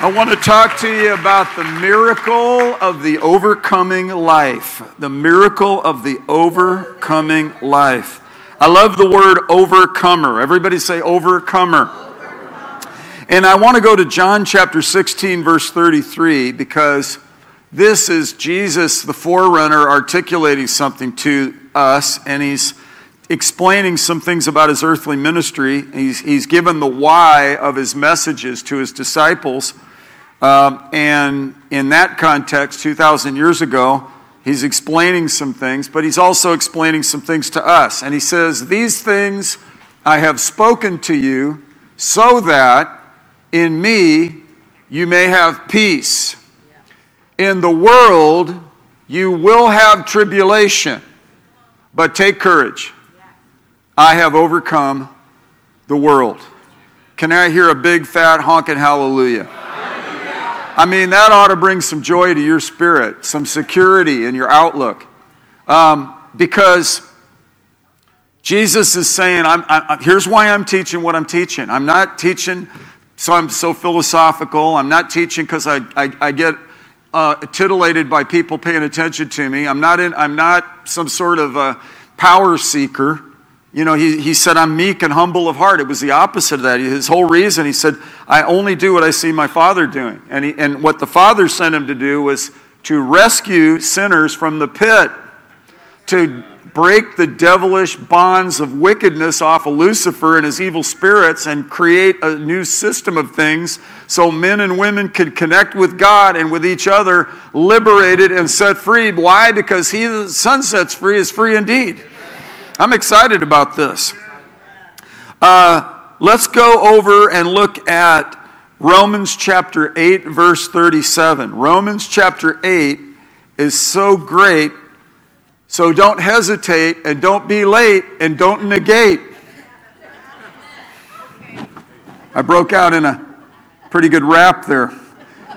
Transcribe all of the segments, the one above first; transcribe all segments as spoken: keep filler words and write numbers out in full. I want to talk to you about the miracle of the overcoming life. The miracle of the overcoming life. I love the word overcomer. Everybody say overcomer. And I want to go to John chapter sixteen, verse thirty-three, because this is Jesus, the forerunner, articulating something to us, and he's explaining some things about his earthly ministry. He's, he's given the why of his messages to his disciples, um, and in that context, two thousand years ago, he's explaining some things, but he's also explaining some things to us. And he says, "These things I have spoken to you, so that in me, you may have peace. In the world, you will have tribulation. But take courage. I have overcome the world." Can I hear a big, fat, honking hallelujah? Hallelujah. I mean, that ought to bring some joy to your spirit, some security in your outlook. Um, because Jesus is saying, I'm, I'm, here's why I'm teaching what I'm teaching. I'm not teaching so I'm so philosophical. I'm not teaching because I, I, I get uh, titillated by people paying attention to me. I'm not in, I'm not some sort of a power seeker. You know, he, he said, I'm meek and humble of heart. It was the opposite of that. His whole reason, he said, I only do what I see my Father doing. And, he, and what the Father sent him to do was to rescue sinners from the pit, to break the devilish bonds of wickedness off of Lucifer and his evil spirits and create a new system of things so men and women could connect with God and with each other, liberated and set free. Why? Because he the Son sets free is free indeed. I'm excited about this. Uh, let's go over and look at Romans chapter eight, verse thirty-seven. Romans chapter eight is so great. So don't hesitate, and don't be late, and don't negate. I broke out in a pretty good rap there.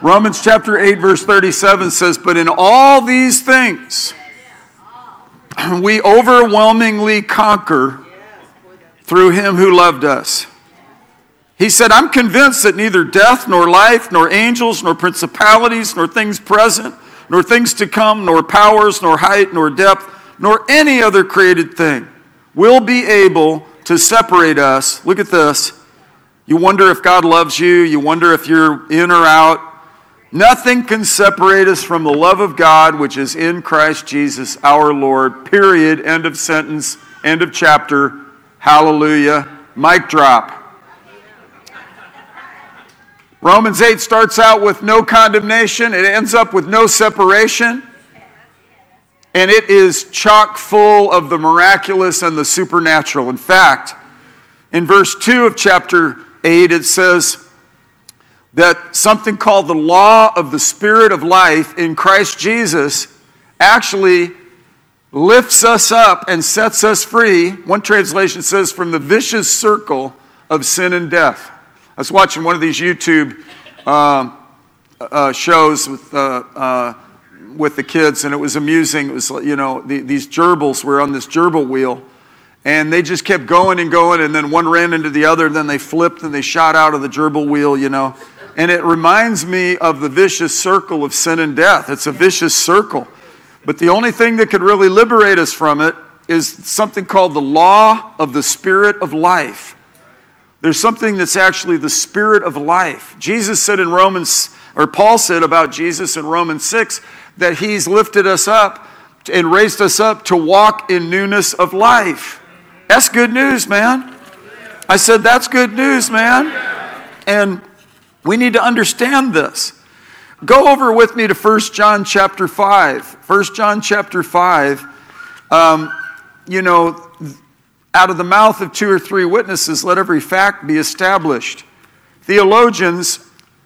Romans chapter eight, verse thirty-seven says, "But in all these things we overwhelmingly conquer through him who loved us." He said, "I'm convinced that neither death, nor life, nor angels, nor principalities, nor things present, nor things to come, nor powers, nor height, nor depth, nor any other created thing will be able to separate us." Look at this. You wonder if God loves you. You wonder if you're in or out. Nothing can separate us from the love of God, which is in Christ Jesus our Lord. Period. End of sentence. End of chapter. Hallelujah. Mic drop. Romans eight starts out with no condemnation. It ends up with no separation. And it is chock full of the miraculous and the supernatural. In fact, in verse two of chapter eight, it says that something called the law of the Spirit of life in Christ Jesus actually lifts us up and sets us free. One translation says, from the vicious circle of sin and death. I was watching one of these YouTube uh, uh, shows with uh, uh, with the kids, and it was amusing. It was, you know, the, these gerbils were on this gerbil wheel, and they just kept going and going, and then one ran into the other, and then they flipped, and they shot out of the gerbil wheel, you know. And it reminds me of the vicious circle of sin and death. It's a vicious circle. But the only thing that could really liberate us from it is something called the law of the Spirit of life. There's something that's actually the Spirit of life. Jesus said in Romans, or Paul said about Jesus in Romans six, that he's lifted us up and raised us up to walk in newness of life. That's good news, man. I said, that's good news, man. And we need to understand this. Go over with me to First John chapter five. First John chapter five, um, you know, out of the mouth of two or three witnesses, let every fact be established. Theologians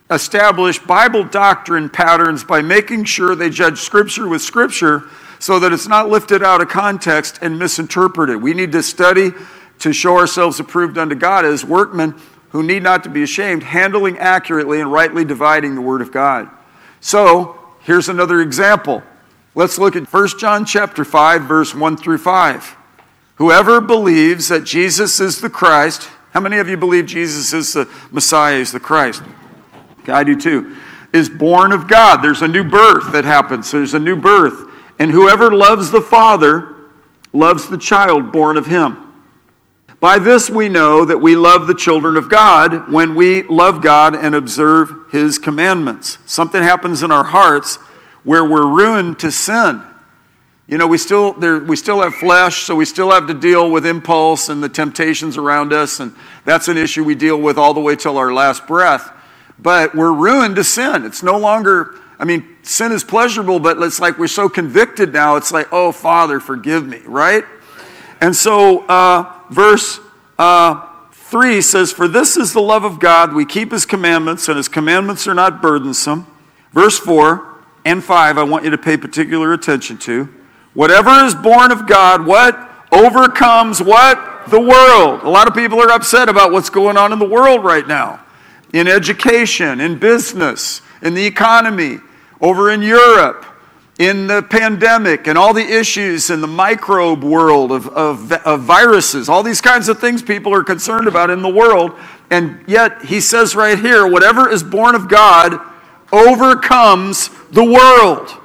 establish Bible doctrine patterns by making sure they judge Scripture with Scripture so that it's not lifted out of context and misinterpreted. We need to study to show ourselves approved unto God as workmen who need not to be ashamed, handling accurately and rightly dividing the Word of God. So, here's another example. Let's look at First John chapter five, verse one through five. Whoever believes that Jesus is the Christ, how many of you believe Jesus is the Messiah, is the Christ? I do too, is born of God. There's a new birth that happens. There's a new birth. And whoever loves the Father loves the child born of him. By this we know that we love the children of God when we love God and observe his commandments. Something happens in our hearts where we're ruined to sin. You know, we still there, we still have flesh, so we still have to deal with impulse and the temptations around us, and that's an issue we deal with all the way till our last breath. But we're ruined to sin. It's no longer, I mean, sin is pleasurable, but it's like we're so convicted now, it's like, oh, Father, forgive me, right? And so uh, verse uh, three says, for this is the love of God, we keep his commandments, and his commandments are not burdensome. Verse four and five, I want you to pay particular attention to. Whatever is born of God, what? Overcomes what? The world. A lot of people are upset about what's going on in the world right now. In education, in business, in the economy, over in Europe, in the pandemic, and all the issues in the microbe world of, of, of viruses. All these kinds of things people are concerned about in the world. And yet, he says right here, whatever is born of God overcomes the world.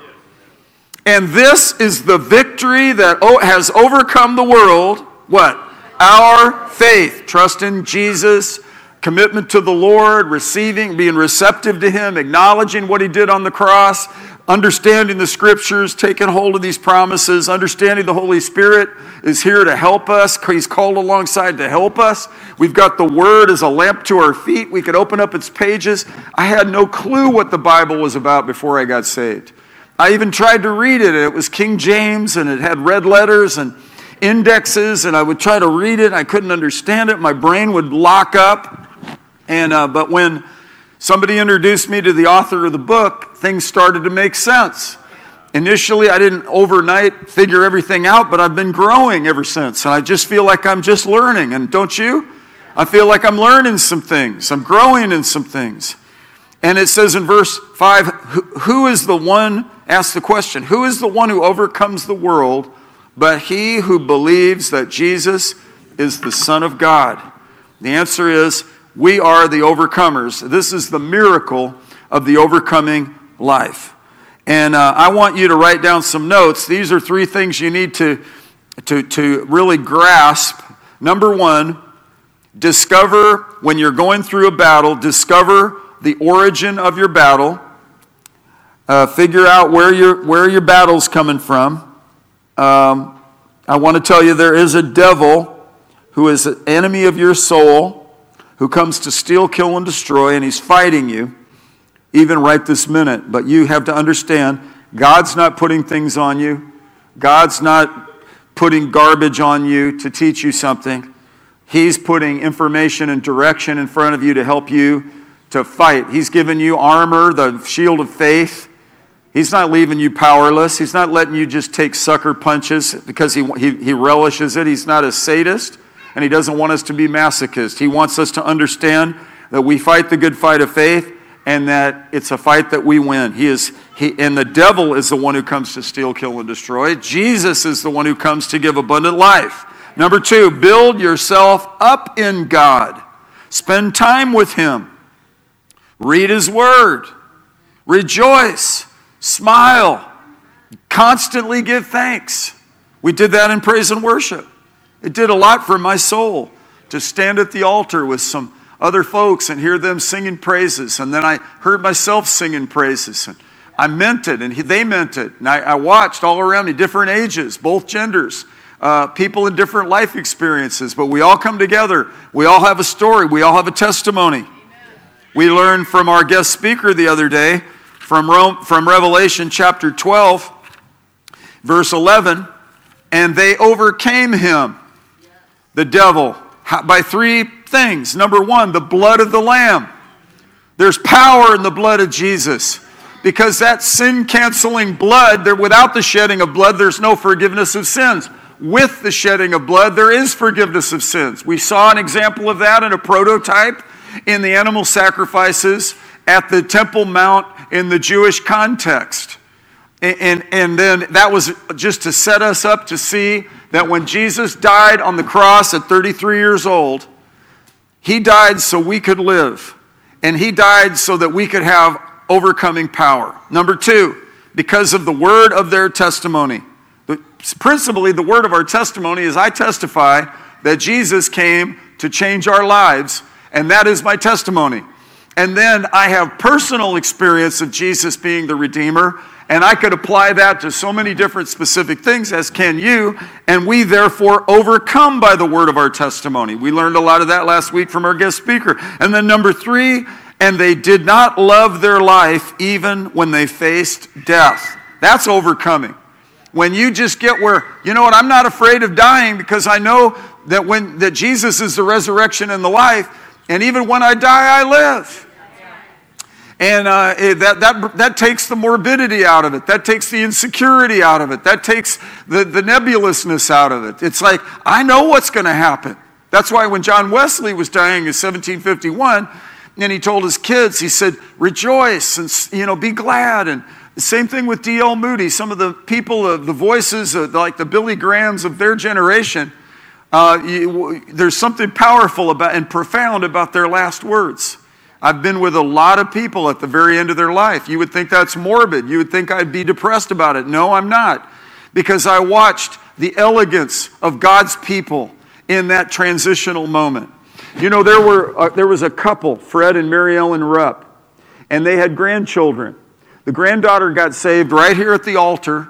And this is the victory that has overcome the world. What? Our faith. Trust in Jesus, commitment to the Lord, receiving, being receptive to him, acknowledging what he did on the cross, understanding the scriptures, taking hold of these promises, understanding the Holy Spirit is here to help us. He's called alongside to help us. We've got the Word as a lamp to our feet. We could open up its pages. I had no clue what the Bible was about before I got saved. I even tried to read it, and it was King James, and it had red letters and indexes, and I would try to read it, and I couldn't understand it. My brain would lock up. And uh, but when somebody introduced me to the author of the book, things started to make sense. Initially, I didn't overnight figure everything out, but I've been growing ever since, and I just feel like I'm just learning, and don't you? I feel like I'm learning some things. I'm growing in some things. And it says in verse five, who, who is the one, ask the question, who is the one who overcomes the world but he who believes that Jesus is the Son of God? The answer is, we are the overcomers. This is the miracle of the overcoming life. And uh, I want you to write down some notes. These are three things you need to, to, to really grasp. Number one, discover when you're going through a battle, discover the origin of your battle, uh, figure out where your where your battle's coming from. Um, I want to tell you there is a devil who is an enemy of your soul, who comes to steal, kill, and destroy, and he's fighting you, even right this minute. But you have to understand, God's not putting things on you. God's not putting garbage on you to teach you something. He's putting information and direction in front of you to help you to fight. He's given you armor, the shield of faith. He's not leaving you powerless. He's not letting you just take sucker punches because he, he he relishes it. He's not a sadist, and he doesn't want us to be masochist. He wants us to understand that we fight the good fight of faith, and that it's a fight that we win. He is he, and the devil is the one who comes to steal, kill, and destroy. Jesus is the one who comes to give abundant life. Number two, build yourself up in God. Spend time with him. Read his word. Rejoice. Smile. Constantly give thanks. We did that in praise and worship. It did a lot for my soul to stand at the altar with some other folks and hear them singing praises. And then I heard myself singing praises. And I meant it, and they meant it. And I, I watched all around me, different ages, both genders, uh, people in different life experiences. But we all come together. We all have a story. We all have a testimony. We learned from our guest speaker the other day from Rome, from Revelation chapter twelve, verse eleven, and they overcame him, the devil, by three things. Number one, the blood of the Lamb. There's power in the blood of Jesus because that sin-canceling blood, there, without the shedding of blood, there's no forgiveness of sins. With the shedding of blood, there is forgiveness of sins. We saw an example of that in a prototype in the animal sacrifices at the Temple Mount in the Jewish context. And, and, and then that was just to set us up to see that when Jesus died on the cross at thirty-three years old, he died so we could live. and he died so that we could have overcoming power. Number two, because of the word of their testimony. Principally, the word of our testimony is I testify that Jesus came to change our lives, and that is my testimony. And then I have personal experience of Jesus being the Redeemer, and I could apply that to so many different specific things, as can you, and we therefore overcome by the word of our testimony. We learned a lot of that last week from our guest speaker. And then number three, and they did not love their life even when they faced death. That's overcoming. When you just get where, you know what, I'm not afraid of dying because I know that when that Jesus is the resurrection and the life, and even when I die, I live. And uh, that, that, that takes the morbidity out of it. That takes the insecurity out of it. That takes the, the nebulousness out of it. It's like, I know what's going to happen. That's why when John Wesley was dying in seventeen fifty-one, and he told his kids, he said, rejoice and, you know, be glad. And the same thing with D L Moody. Some of the people, uh, the voices, uh, like the Billy Grahams of their generation, uh, you, there's something powerful about and profound about their last words. I've been with a lot of people at the very end of their life. You would think that's morbid. You would think I'd be depressed about it. No, I'm not. Because I watched the elegance of God's people in that transitional moment. You know, there were uh, there was a couple, Fred and Mary Ellen Rupp, and they had grandchildren. The granddaughter got saved right here at the altar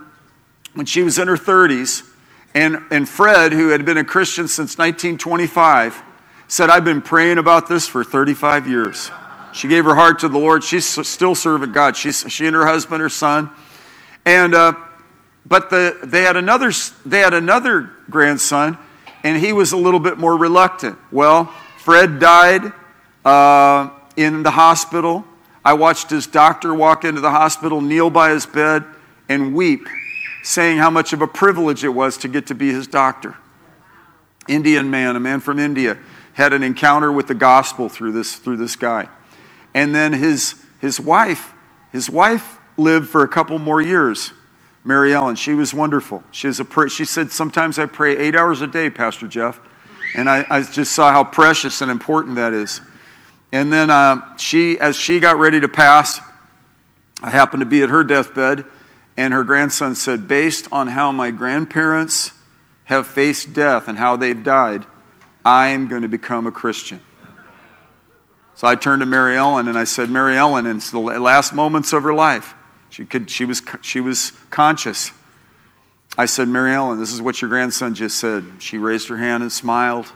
when she was in her thirties. And, and Fred, who had been a Christian since nineteen twenty-five, said, I've been praying about this for thirty-five years. She gave her heart to the Lord. She's still serving God. She's, she and her husband, her son. And uh, but the, they had another they had another grandson, and he was a little bit more reluctant. Well, Fred died uh, in the hospital. I watched his doctor walk into the hospital, kneel by his bed, and weep, saying how much of a privilege it was to get to be his doctor. Indian man, a man from India, had an encounter with the gospel through this through this guy. And then his his wife, his wife lived for a couple more years. Mary Ellen, she was wonderful. She was a pray, she said, sometimes I pray eight hours a day, Pastor Jeff. And I, I just saw how precious and important that is. And then uh, she, as she got ready to pass, I happened to be at her deathbed, and her grandson said, based on how my grandparents have faced death and how they've died, I'm going to become a Christian. So I turned to Mary Ellen and I said, Mary Ellen, in the last moments of her life, she could, she was, she was conscious. I said, Mary Ellen, this is what your grandson just said. She raised her hand and smiled,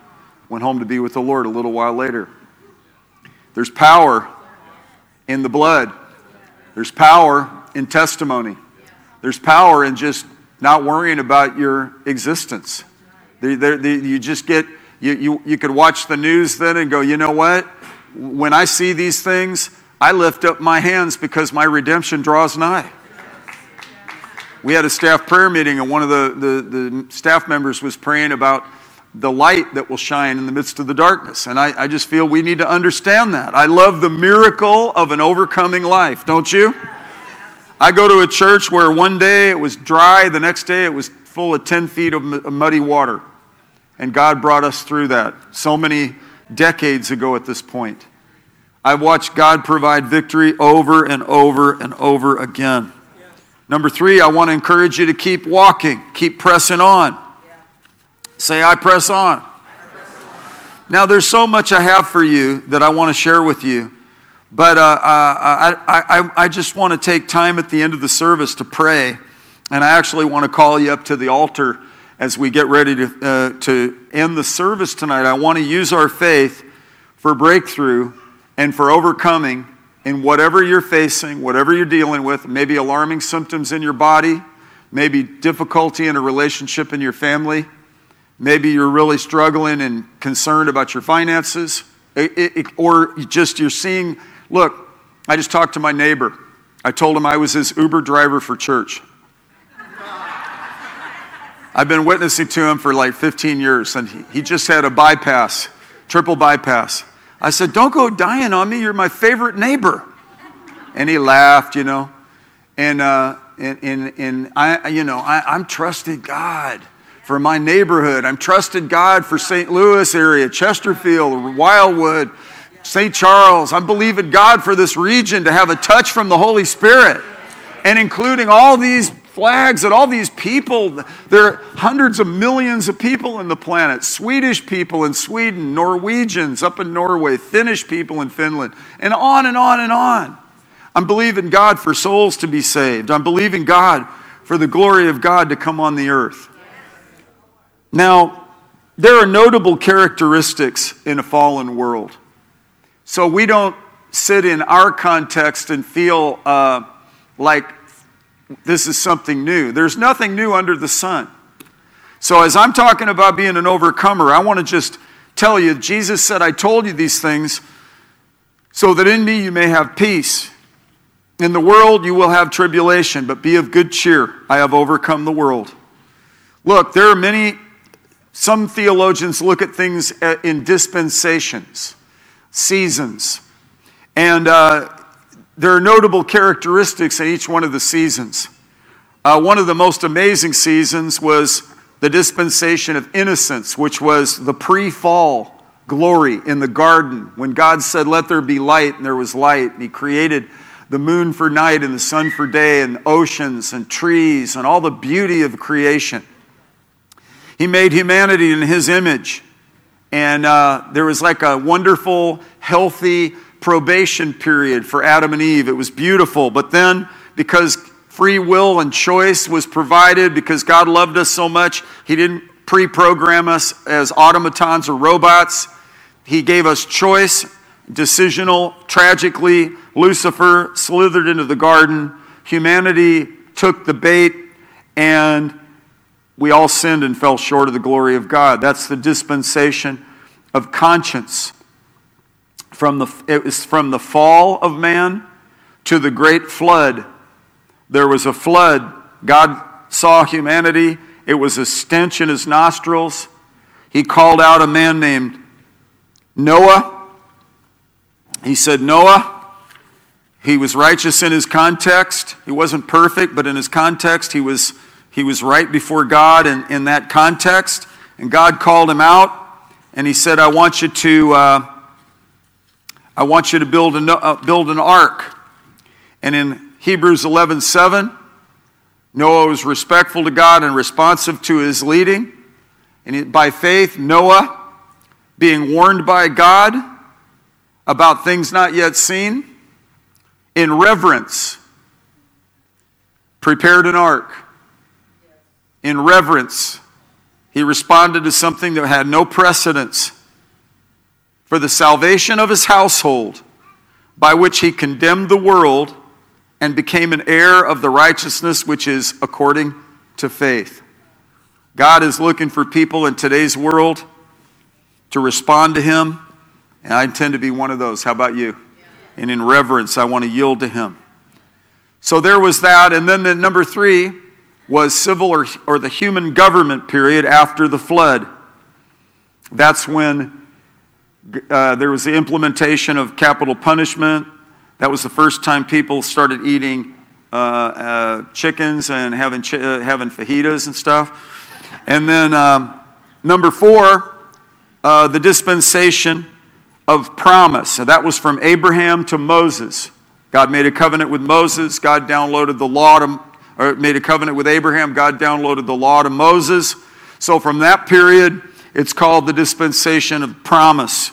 went home to be with the Lord a little while later. There's power in the blood. There's power in testimony. There's power in just not worrying about your existence. They, they, they, you just get, you, you, you could watch the news then and go, you know what? When I see these things, I lift up my hands because my redemption draws nigh. We had a staff prayer meeting, and one of the, the, the staff members was praying about the light that will shine in the midst of the darkness. And I, I just feel we need to understand that. I love the miracle of an overcoming life, don't you? I go to a church where one day it was dry, the next day it was full of ten feet of muddy water. And God brought us through that so many decades ago at this point. I've watched God provide victory over and over and over again. Number three, I want to encourage you to keep walking, keep pressing on. Say, I press on. Now, there's so much I have for you that I want to share with you, but uh, uh, I, I, I just want to take time at the end of the service to pray, and I actually want to call you up to the altar as we get ready to, uh, to end the service tonight. I want to use our faith for breakthrough and for overcoming in whatever you're facing, whatever you're dealing with, maybe alarming symptoms in your body, maybe difficulty in a relationship in your family. Maybe you're really struggling and concerned about your finances, it, it, or just you're seeing, look, I just talked to my neighbor. I told him I was his Uber driver for church. I've been witnessing to him for like fifteen years, and he, he just had a bypass, triple bypass. I said, don't go dying on me. You're my favorite neighbor. And he laughed, you know. And, uh, and, and, and I, you know, I, I'm trusting God for my neighborhood. I'm trusted God for Saint Louis area, Chesterfield, Wildwood, Saint Charles, I believe in God for this region to have a touch from the Holy Spirit. And including all these flags and all these people, there are hundreds of millions of people in the planet. Swedish people in Sweden, Norwegians up in Norway, Finnish people in Finland, and on and on and on. I'm believing God for souls to be saved. I'm believing God for the glory of God to come on the earth. Now, there are notable characteristics in a fallen world. So we don't sit in our context and feel uh, like this is something new. There's nothing new under the sun. So as I'm talking about being an overcomer, I want to just tell you, Jesus said, I told you these things so that in me you may have peace. In the world you will have tribulation, but be of good cheer. I have overcome the world. Look, there are many, some theologians look at things in dispensations, seasons, and uh, there are notable characteristics in each one of the seasons. Uh, one of the most amazing seasons was the dispensation of innocence, which was the pre-fall glory in the garden when God said, let there be light, and there was light, and he created the moon for night and the sun for day and oceans and trees and all the beauty of creation. He made humanity in his image. And uh, there was like a wonderful, healthy probation period for Adam and Eve. It was beautiful. But then, because free will and choice was provided, because God loved us so much, he didn't pre-program us as automatons or robots. He gave us choice. Decisional, tragically, Lucifer slithered into the garden. Humanity took the bait, and we all sinned and fell short of the glory of God. That's the dispensation of conscience. From the, it was from the fall of man to the great flood. There was a flood. God saw humanity. It was a stench in his nostrils. He called out a man named Noah. He said, Noah, he was righteous in his context. He wasn't perfect, but in his context, he was he was right before God in, in that context. And God called him out, and he said, I want you to uh, I want you to build, a, uh, build an ark. And in Hebrews eleven seven, Noah was respectful to God and responsive to his leading. And by faith, Noah, being warned by God about things not yet seen, in reverence, prepared an ark. In reverence, he responded to something that had no precedence for the salvation of his household, by which he condemned the world and became an heir of the righteousness which is according to faith. God is looking for people in today's world to respond to him. And I intend to be one of those. How about you? And in reverence, I want to yield to him. So there was that. And then the number three was civil or, or the human government period after the flood. That's when uh, there was the implementation of capital punishment. That was the first time people started eating uh, uh, chickens and having, chi- uh, having fajitas and stuff. And then um, number four, uh, the dispensation of promise. So that was from Abraham to Moses. God made a covenant with Moses. God downloaded the law to, or made a covenant with Abraham. God downloaded the law to Moses. So from that period, it's called the dispensation of promise.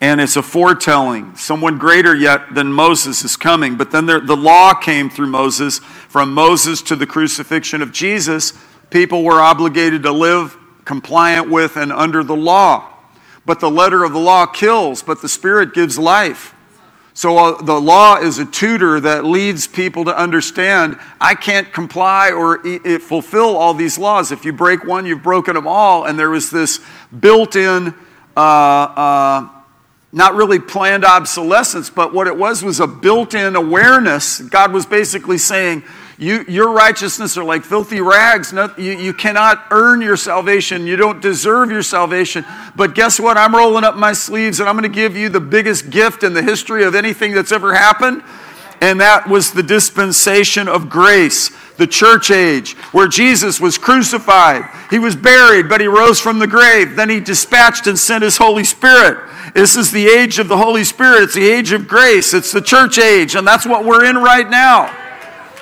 And it's a foretelling. Someone greater yet than Moses is coming. But then there, the law came through Moses. From Moses to the crucifixion of Jesus, people were obligated to live compliant with and under the law. But the letter of the law kills, but the Spirit gives life. So uh, the law is a tutor that leads people to understand, I can't comply or e- it fulfill all these laws. If you break one, you've broken them all. And there was this built-in, uh, uh, not really planned obsolescence, but what it was was a built-in awareness. God was basically saying, You, your righteousness are like filthy rags. No, you, you cannot earn your salvation. You don't deserve your salvation. But guess what? I'm rolling up my sleeves, and I'm going to give you the biggest gift in the history of anything that's ever happened. And that was the dispensation of grace. the church age, where Jesus was crucified. He was buried, but he rose from the grave. Then he dispatched and sent his Holy Spirit. This is the age of the Holy Spirit. It's the age of grace. It's the church age, and that's what we're in right now.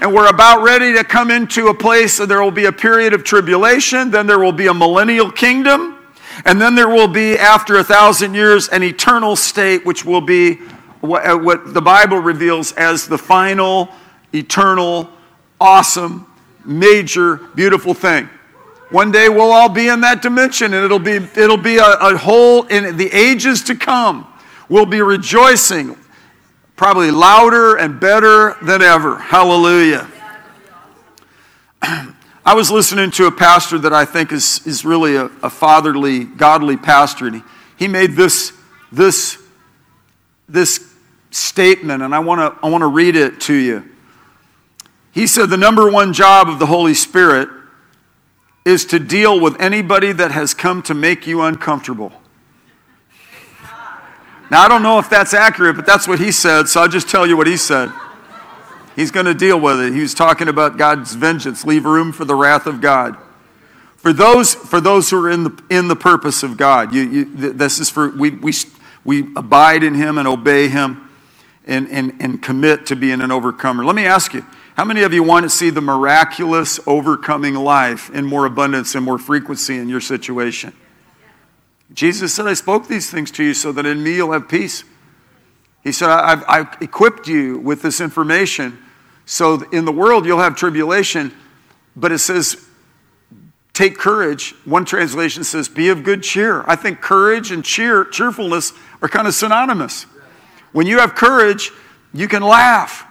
And we're about ready to come into a place that there will be a period of tribulation, then there will be a millennial kingdom, and then there will be, after a thousand years, an eternal state, which will be what, what the Bible reveals as the final, eternal, awesome, major, beautiful thing. One day we'll all be in that dimension, and it'll be it'll be a, a whole, in the ages to come, we'll be rejoicing, probably louder and better than ever. Hallelujah. I was listening to a pastor that I think is, is really a, a fatherly, godly pastor, and he, he made this, this, this statement, and I want to I want to read it to you. He said, the number one job of the Holy Spirit is to deal with anybody that has come to make you uncomfortable. Now, I don't know if that's accurate, but that's what he said, so I'll just tell you what he said. He's going to deal with it. He was talking about God's vengeance. Leave room for the wrath of God. For those, for those who are in the in the purpose of God, you, you, this is for we we we abide in Him and obey Him, and and and commit to being an overcomer. Let me ask you: how many of you want to see the miraculous overcoming life in more abundance and more frequency in your situation? Jesus said, "I spoke these things to you so that in me you'll have peace." He said, "I've, I've equipped you with this information." So in the world, you'll have tribulation, but it says, take courage. One translation says, be of good cheer. I think courage and cheer, cheerfulness are kind of synonymous. When you have courage, you can laugh.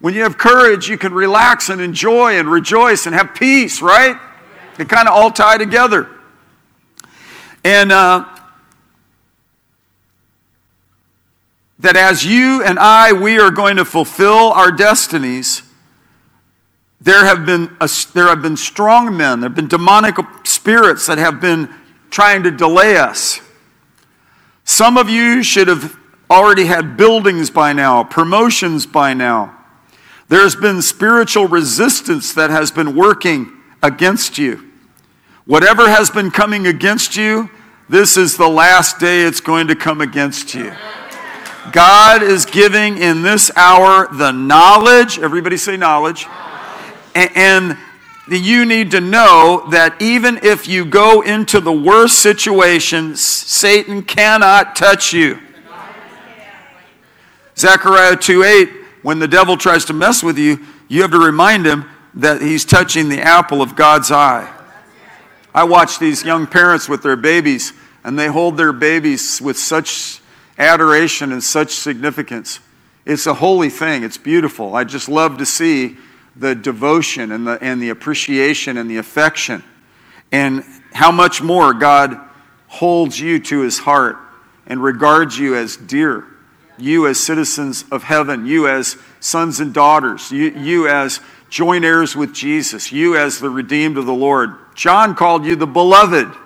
When you have courage, you can relax and enjoy and rejoice and have peace, right? They kind of all tie together. And uh, that as you and I, we are going to fulfill our destinies, there have been a, there have been strong men, there have been demonic spirits that have been trying to delay us. Some of you should have already had buildings by now, promotions by now. There's been spiritual resistance that has been working against you. Whatever has been coming against you, this is the last day it's going to come against you. God is giving in this hour the knowledge, everybody say knowledge, and you need to know that even if you go into the worst situations, Satan cannot touch you. Zechariah two eight, when the devil tries to mess with you, you have to remind him that he's touching the apple of God's eye. I watch these young parents with their babies, and they hold their babies with such adoration and such significance. It's a holy thing. It's beautiful. I just love to see the devotion and the and the appreciation and the affection, and how much more God holds you to his heart and regards you as dear, you as citizens of heaven, you as sons and daughters, you, you as joint heirs with Jesus, you as the redeemed of the Lord. John called you the beloved. Yes.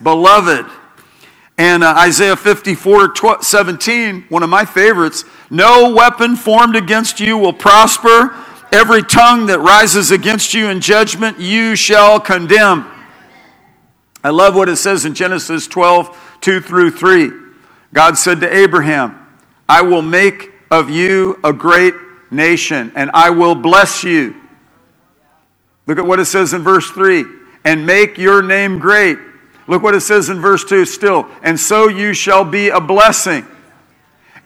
Beloved. And uh, Isaiah fifty-four seventeen, one of my favorites, no weapon formed against you will prosper. Every tongue that rises against you in judgment, you shall condemn. I love what it says in Genesis twelve, two through three. God said to Abraham, I will make of you a great nation, and I will bless you. Look at what it says in verse three. And make your name great. Look what it says in verse two still. And so you shall be a blessing.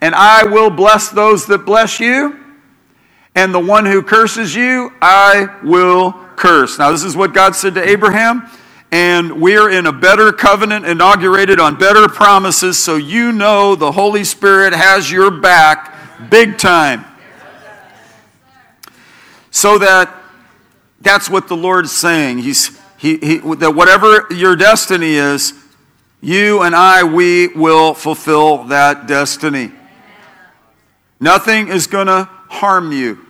And I will bless those that bless you. And the one who curses you, I will curse. Now this is what God said to Abraham. And we're in a better covenant inaugurated on better promises. So you know the Holy Spirit has your back big time. So that that's what the Lord's saying. He's He, he, that whatever your destiny is, you and I, we will fulfill that destiny. Nothing is going to harm you.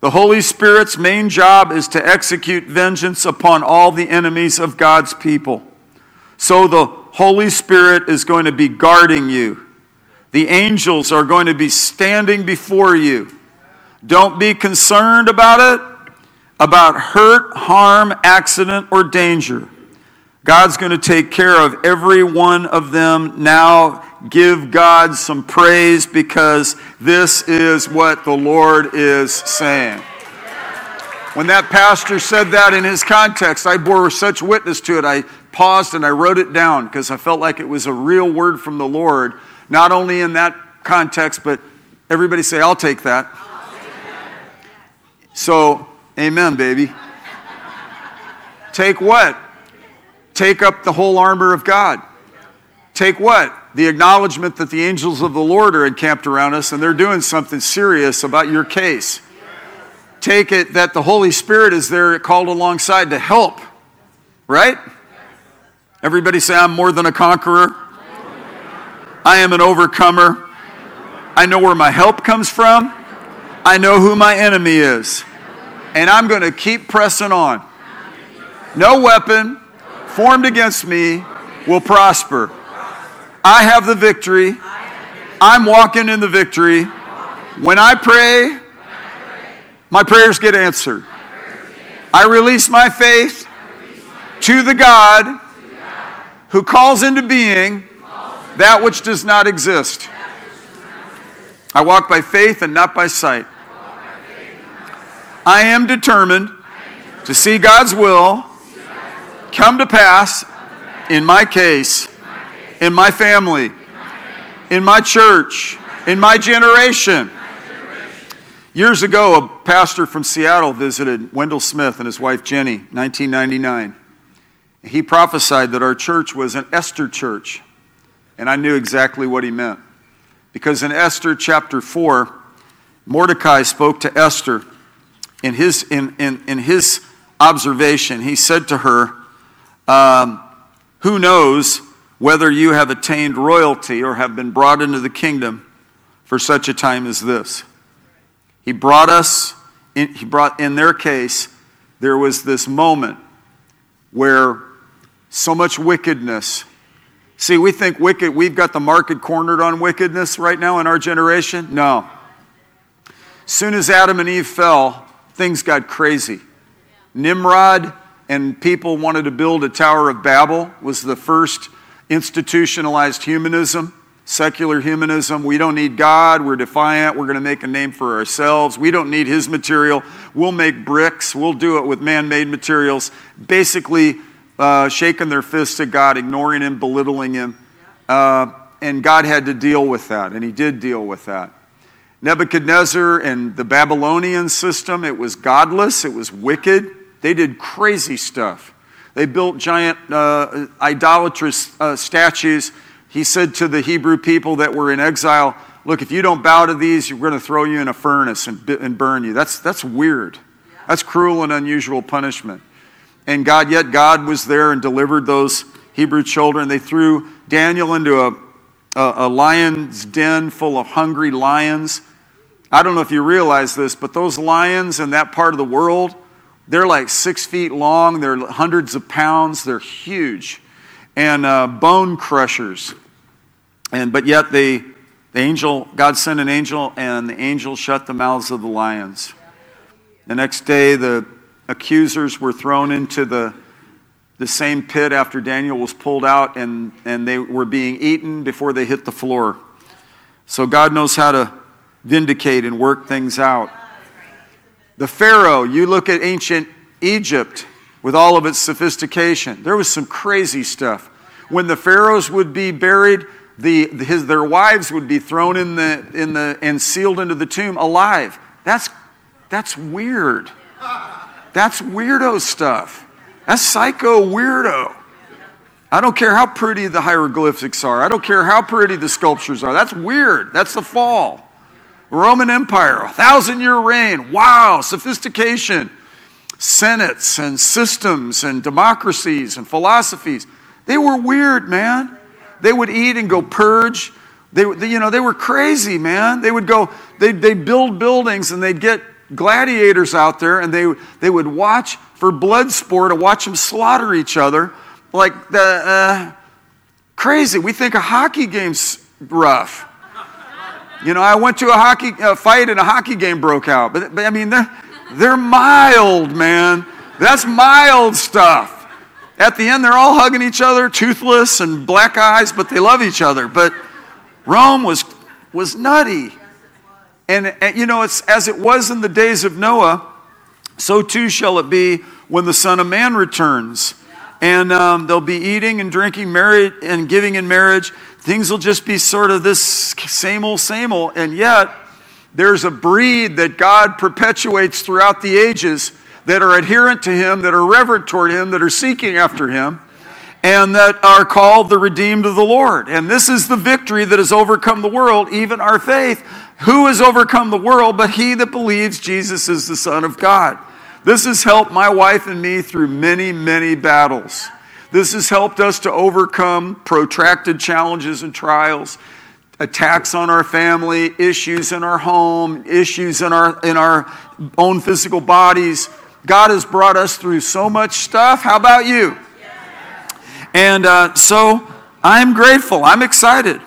The Holy Spirit's main job is to execute vengeance upon all the enemies of God's people. So the Holy Spirit is going to be guarding you. The angels are going to be standing before you. Don't be concerned about it. about hurt, harm, accident, or danger. God's going to take care of every one of them. Now give God some praise, because this is what the Lord is saying. When that pastor said that in his context, I bore such witness to it, I paused and I wrote it down because I felt like it was a real word from the Lord, not only in that context, but everybody say, I'll take that. I'll take that. So, amen, baby. Take what? Take up the whole armor of God. Take what? The acknowledgement that the angels of the Lord are encamped around us and they're doing something serious about your case. Take it that the Holy Spirit is there called alongside to help, right? Everybody say, I'm more than a conqueror. I am an overcomer. I know where my help comes from. I know who my enemy is. And I'm going to keep pressing on. No weapon formed against me will prosper. I have the victory. I'm walking in the victory. When I pray, my prayers get answered. I release my faith to the God who calls into being that which does not exist. I walk by faith and not by sight. I am determined to see God's will come to pass in my case, in my family, in my church, in my generation. Years ago, a pastor from Seattle visited Wendell Smith and his wife Jenny, nineteen ninety-nine. He prophesied that our church was an Esther church, and I knew exactly what he meant. Because in Esther chapter four, Mordecai spoke to Esther in his, in, in, in his observation. He said to her, um, who knows whether you have attained royalty or have been brought into the kingdom for such a time as this? He brought us, in, he brought in their case, there was this moment where so much wickedness. See, we think wicked, we've got the market cornered on wickedness right now in our generation. No. Soon as Adam and Eve fell, things got crazy. Nimrod and people wanted to build a Tower of Babel, was the first institutionalized humanism. Secular humanism, we don't need God, we're defiant, we're going to make a name for ourselves, we don't need his material, we'll make bricks, we'll do it with man-made materials, basically uh, shaking their fists at God, ignoring him, belittling him. Uh, and God had to deal with that, and he did deal with that. Nebuchadnezzar and the Babylonian system, it was godless, it was wicked, they did crazy stuff. They built giant uh, idolatrous uh, statues. He said to the Hebrew people that were in exile, look, if you don't bow to these, we're going to throw you in a furnace and, and burn you. That's, that's weird. That's cruel and unusual punishment. And God, yet God was there and delivered those Hebrew children. They threw Daniel into a, a, a lion's den full of hungry lions. I don't know if you realize this, but those lions in that part of the world, they're like six feet long. They're hundreds of pounds. They're huge. And uh, bone crushers, and but yet the the angel God sent an angel, and the angel shut the mouths of the lions. The next day, the accusers were thrown into the the same pit after Daniel was pulled out, and and they were being eaten before they hit the floor. So God knows how to vindicate and work things out. The Pharaoh, you look at ancient Egypt. With all of its sophistication, there was some crazy stuff. When the pharaohs would be buried, the his their wives would be thrown in the in the and sealed into the tomb alive. That's that's weird. That's weirdo stuff. That's psycho weirdo. I don't care how pretty the hieroglyphics are. I don't care how pretty the sculptures are. That's weird. That's the fall. Roman Empire, a thousand year reign. Wow, sophistication. Senates and systems and democracies and philosophies. They were weird, man. They would eat and go purge. They, you know, they were crazy, man. They would go, they they build buildings and they'd get gladiators out there and they, they would watch for blood sport and watch them slaughter each other. Like, the uh, crazy. We think a hockey game's rough. You know, I went to a hockey a fight and a hockey game broke out. But, but I mean, the They're mild, man. That's mild stuff. At the end, they're all hugging each other, toothless and black eyes, but they love each other. But Rome was was nutty. And, and you know, it's as it was in the days of Noah, so too shall it be when the Son of Man returns. And um, they'll be eating and drinking, married and giving in marriage. Things will just be sort of this same old, same old. And yet, there's a breed that God perpetuates throughout the ages that are adherent to Him, that are reverent toward Him, that are seeking after Him, and that are called the redeemed of the Lord. And this is the victory that has overcome the world, even our faith. Who has overcome the world but he that believes Jesus is the Son of God? This has helped my wife and me through many, many battles. This has helped us to overcome protracted challenges and trials, attacks on our family, issues in our home, issues in our in our own physical bodies. God has brought us through so much stuff. How about you? And uh, so I'm grateful. I'm excited.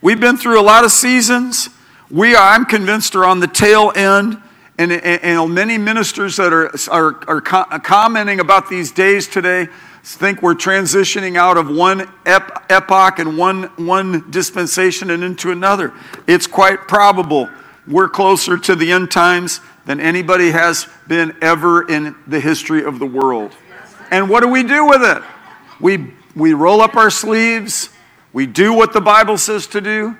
We've been through a lot of seasons. We, I'm convinced, are on the tail end. And, and, and many ministers that are, are, are co- commenting about these days today think we're transitioning out of one ep- epoch and one, one dispensation and into another. It's quite probable we're closer to the end times than anybody has been ever in the history of the world. And what do we do with it? We we roll up our sleeves. We do what the Bible says to do.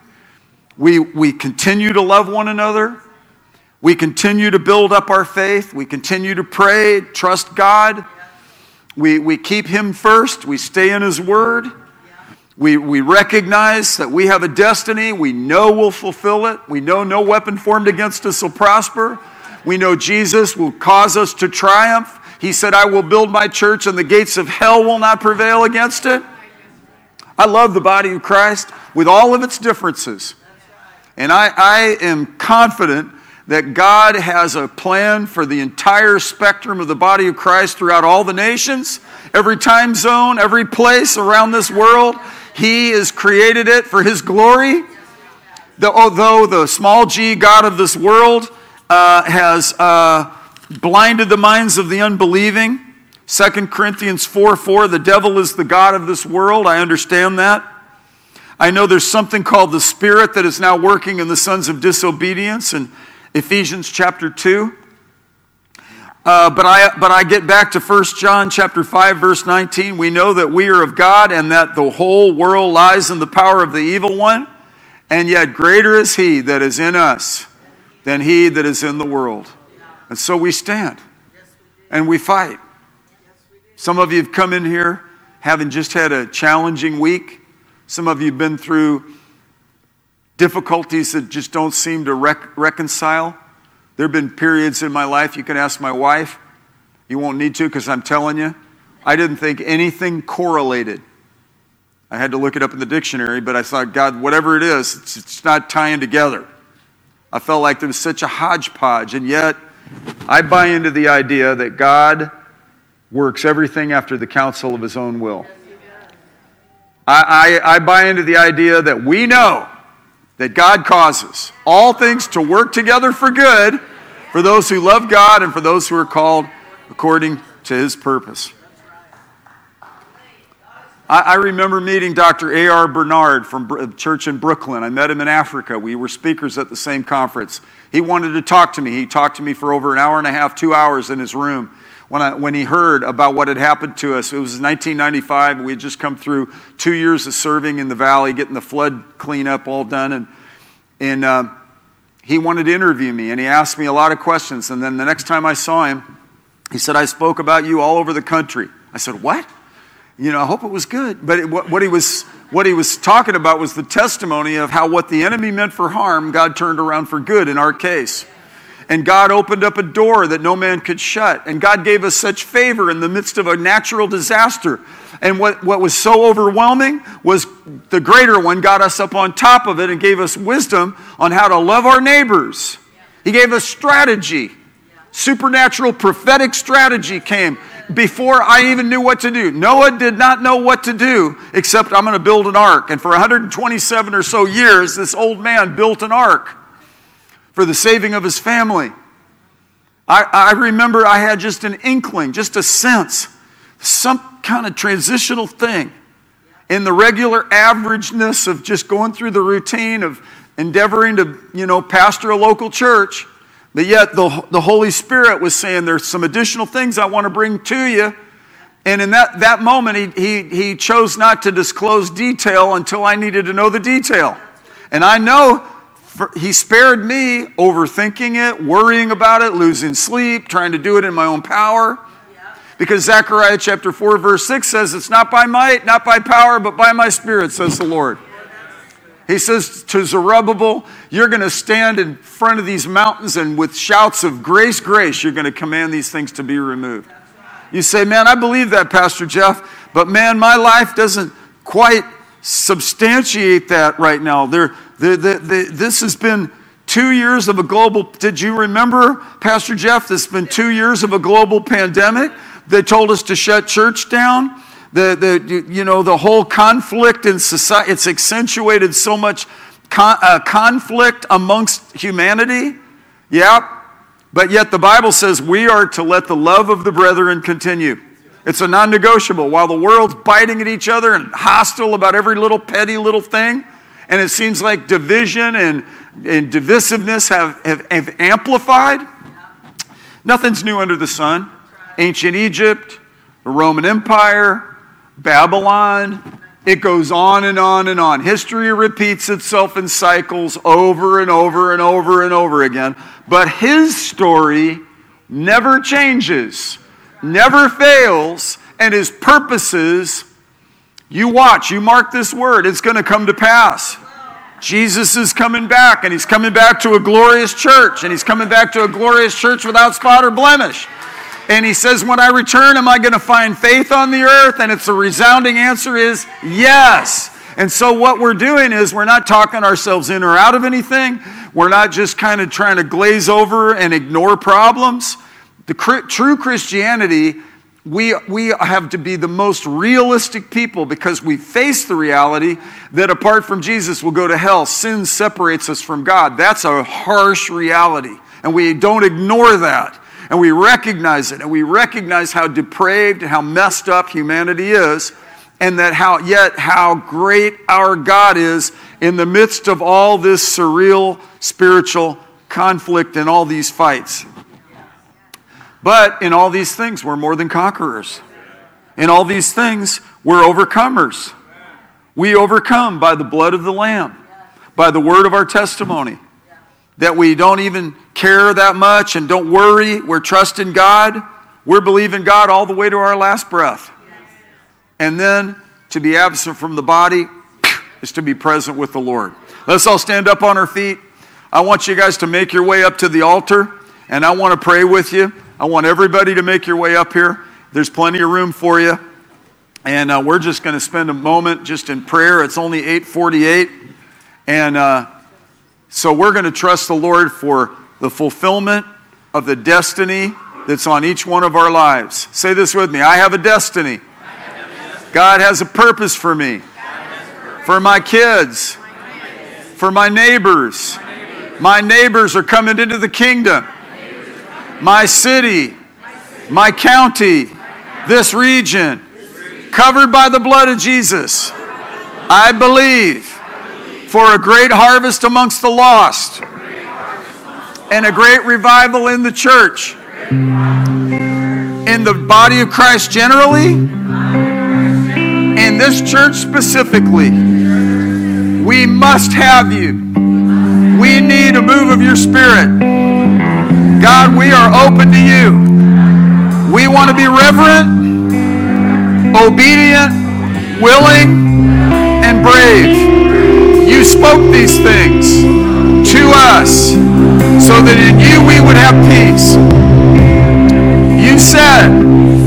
We we continue to love one another. We continue to build up our faith. We continue to pray, trust God. We we keep Him first. We stay in His Word. We we recognize that we have a destiny. We know we'll fulfill it. We know no weapon formed against us will prosper. We know Jesus will cause us to triumph. He said, I will build my church and the gates of hell will not prevail against it. I love the body of Christ with all of its differences. And I, I am confident that God has a plan for the entire spectrum of the body of Christ throughout all the nations, every time zone, every place around this world. He has created it for His glory. The, although the small g God of this world uh, has uh, blinded the minds of the unbelieving. Second Corinthians four four, the devil is the God of this world. I understand that. I know there's something called the Spirit that is now working in the sons of disobedience in Ephesians chapter two. Uh, but I but I get back to First John chapter five, verse nineteen. We know that we are of God and that the whole world lies in the power of the evil one. And yet greater is He that is in us than he that is in the world. And so we stand and we fight. Some of you have come in here having just had a challenging week. Some of you have been through difficulties that just don't seem to rec- reconcile. There have been periods in my life, you can ask my wife. You won't need to because I'm telling you. I didn't think anything correlated. I had to look it up in the dictionary, but I thought, God, whatever it is, it's, it's not tying together. I felt like there was such a hodgepodge, and yet I buy into the idea that God works everything after the counsel of His own will. I, I, I buy into the idea that we know that God causes all things to work together for good for those who love God and for those who are called according to His purpose. I, I remember meeting Doctor A R Bernard from a church in Brooklyn. I met him in Africa. We were speakers at the same conference. He wanted to talk to me. He talked to me for over an hour and a half, two hours in his room. When, I, when he heard about what had happened to us, it was nineteen ninety-five. We had just come through two years of serving in the valley, getting the flood cleanup all done. And, and uh, he wanted to interview me, and he asked me a lot of questions. And then the next time I saw him, he said, I spoke about you all over the country. I said, what? You know, I hope it was good. But it, what, what he was what he was talking about was the testimony of how what the enemy meant for harm, God turned around for good in our case. And God opened up a door that no man could shut. And God gave us such favor in the midst of a natural disaster. And what, what was so overwhelming was the greater one got us up on top of it and gave us wisdom on how to love our neighbors. He gave us strategy. Supernatural prophetic strategy came before I even knew what to do. Noah did not know what to do except I'm going to build an ark. And for one hundred twenty-seven or so years, this old man built an ark for the saving of his family. I, I remember I had just an inkling, just a sense, some kind of transitional thing in the regular averageness of just going through the routine of endeavoring to, you know, pastor a local church. But yet the, the Holy Spirit was saying, there's some additional things I want to bring to you. And in that, that moment, he, he, he chose not to disclose detail until I needed to know the detail. And I know for, he spared me overthinking it, worrying about it, losing sleep, trying to do it in my own power. Because Zechariah chapter four, verse six says, it's not by might, not by power, but by my Spirit, says the Lord. He says to Zerubbabel, you're going to stand in front of these mountains and with shouts of grace, grace, you're going to command these things to be removed. You say, man, I believe that, Pastor Jeff, but man, my life doesn't quite substantiate that right now. There, the, the, the, this has been two years of a global, did you remember, Pastor Jeff, this has been two years of a global pandemic. They told us to shut church down. The, the you know, the whole conflict in society, it's accentuated so much con, uh, conflict amongst humanity. Yeah, but yet the Bible says we are to let the love of the brethren continue. It's a non-negotiable. While the world's biting at each other and hostile about every little petty little thing, and it seems like division and, and divisiveness have, have, have amplified, nothing's new under the sun. Ancient Egypt, the Roman Empire, Babylon, it goes on and on and on. History repeats itself in cycles over and over and over and over again. But his story never changes, never fails, and his purposes, you watch, you mark this word, it's going to come to pass. Jesus is coming back, and he's coming back to a glorious church, and he's coming back to a glorious church without spot or blemish. And he says, when I return, am I going to find faith on the earth? And it's a resounding answer is yes. And so what we're doing is we're not talking ourselves in or out of anything. We're not just kind of trying to glaze over and ignore problems. The true Christianity, we, we have to be the most realistic people because we face the reality that apart from Jesus, we'll go to hell. Sin separates us from God. That's a harsh reality. And we don't ignore that. And we recognize it, and we recognize how depraved and how messed up humanity is, and that how yet how great our God is in the midst of all this surreal spiritual conflict and all these fights. But in all these things, we're more than conquerors. In all these things, we're overcomers. We overcome by the blood of the Lamb, by the word of our testimony, that we don't even care that much and don't worry. We're trusting God. We're believing God all the way to our last breath. And then to be absent from the body is to be present with the Lord. Let's all stand up on our feet. I want you guys to make your way up to the altar, and I want to pray with you. I want everybody to make your way up here. There's plenty of room for you. And uh, we're just going to spend a moment just in prayer. It's only eight forty-eight. And uh So we're going to trust the Lord for the fulfillment of the destiny that's on each one of our lives. Say this with me. I have a destiny. Have a destiny. God has a purpose for me, purpose. For my kids, for my, kids. For my, neighbors. my neighbors. My neighbors are coming into the kingdom. My, my, city. my city, my county, my county. This, region. this region, covered by the blood of Jesus. Blood. I believe. For a great harvest amongst the lost and a great revival in the church, in the body of Christ generally, in this church specifically. We must have you. We need a move of your Spirit. God, we are open to you. We want to be reverent, obedient, willing, and brave. You spoke these things to us so that in you we would have peace. You said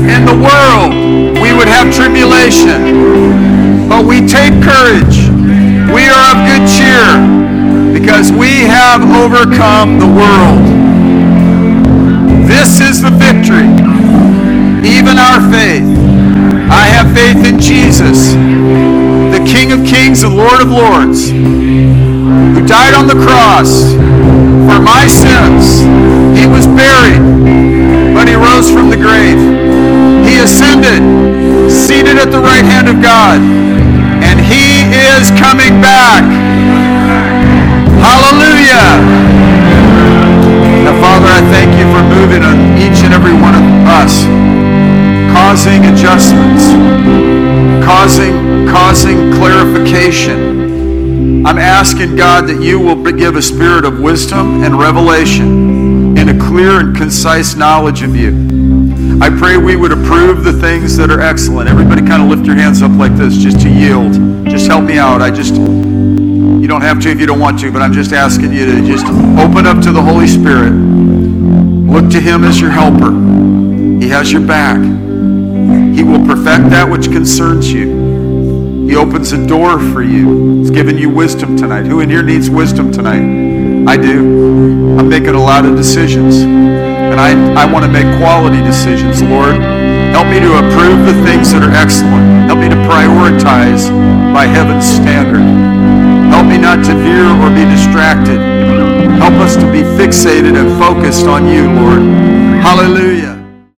in the world we would have tribulation, but we take courage. We are of good cheer because we have overcome the world. This is the victory, even our faith. I have faith in Jesus, the King of Kings and Lord of Lords, who died on the cross for my sins. He was buried. rose from the grave. He ascended, seated at the right hand of God, and he is coming back. Hallelujah. Now, Father, I thank you for moving on each and every one of us, causing adjustments, causing, causing clarification. I'm asking, God, that you will give a spirit of wisdom and revelation and a clear and concise knowledge of you. I pray we would approve the things that are excellent. Everybody kind of lift your hands up like this just to yield. Just help me out. I just, you don't have to if you don't want to, but I'm just asking you to just open up to the Holy Spirit. Look to him as your helper. He has your back. He will perfect that which concerns you. He opens a door for you. He's given you wisdom tonight. Who in here needs wisdom tonight? I do. I'm making a lot of decisions. And I, I want to make quality decisions, Lord. Help me to approve the things that are excellent. Help me to prioritize by heaven's standard. Help me not to veer or be distracted. Help us to be fixated and focused on you, Lord. Hallelujah.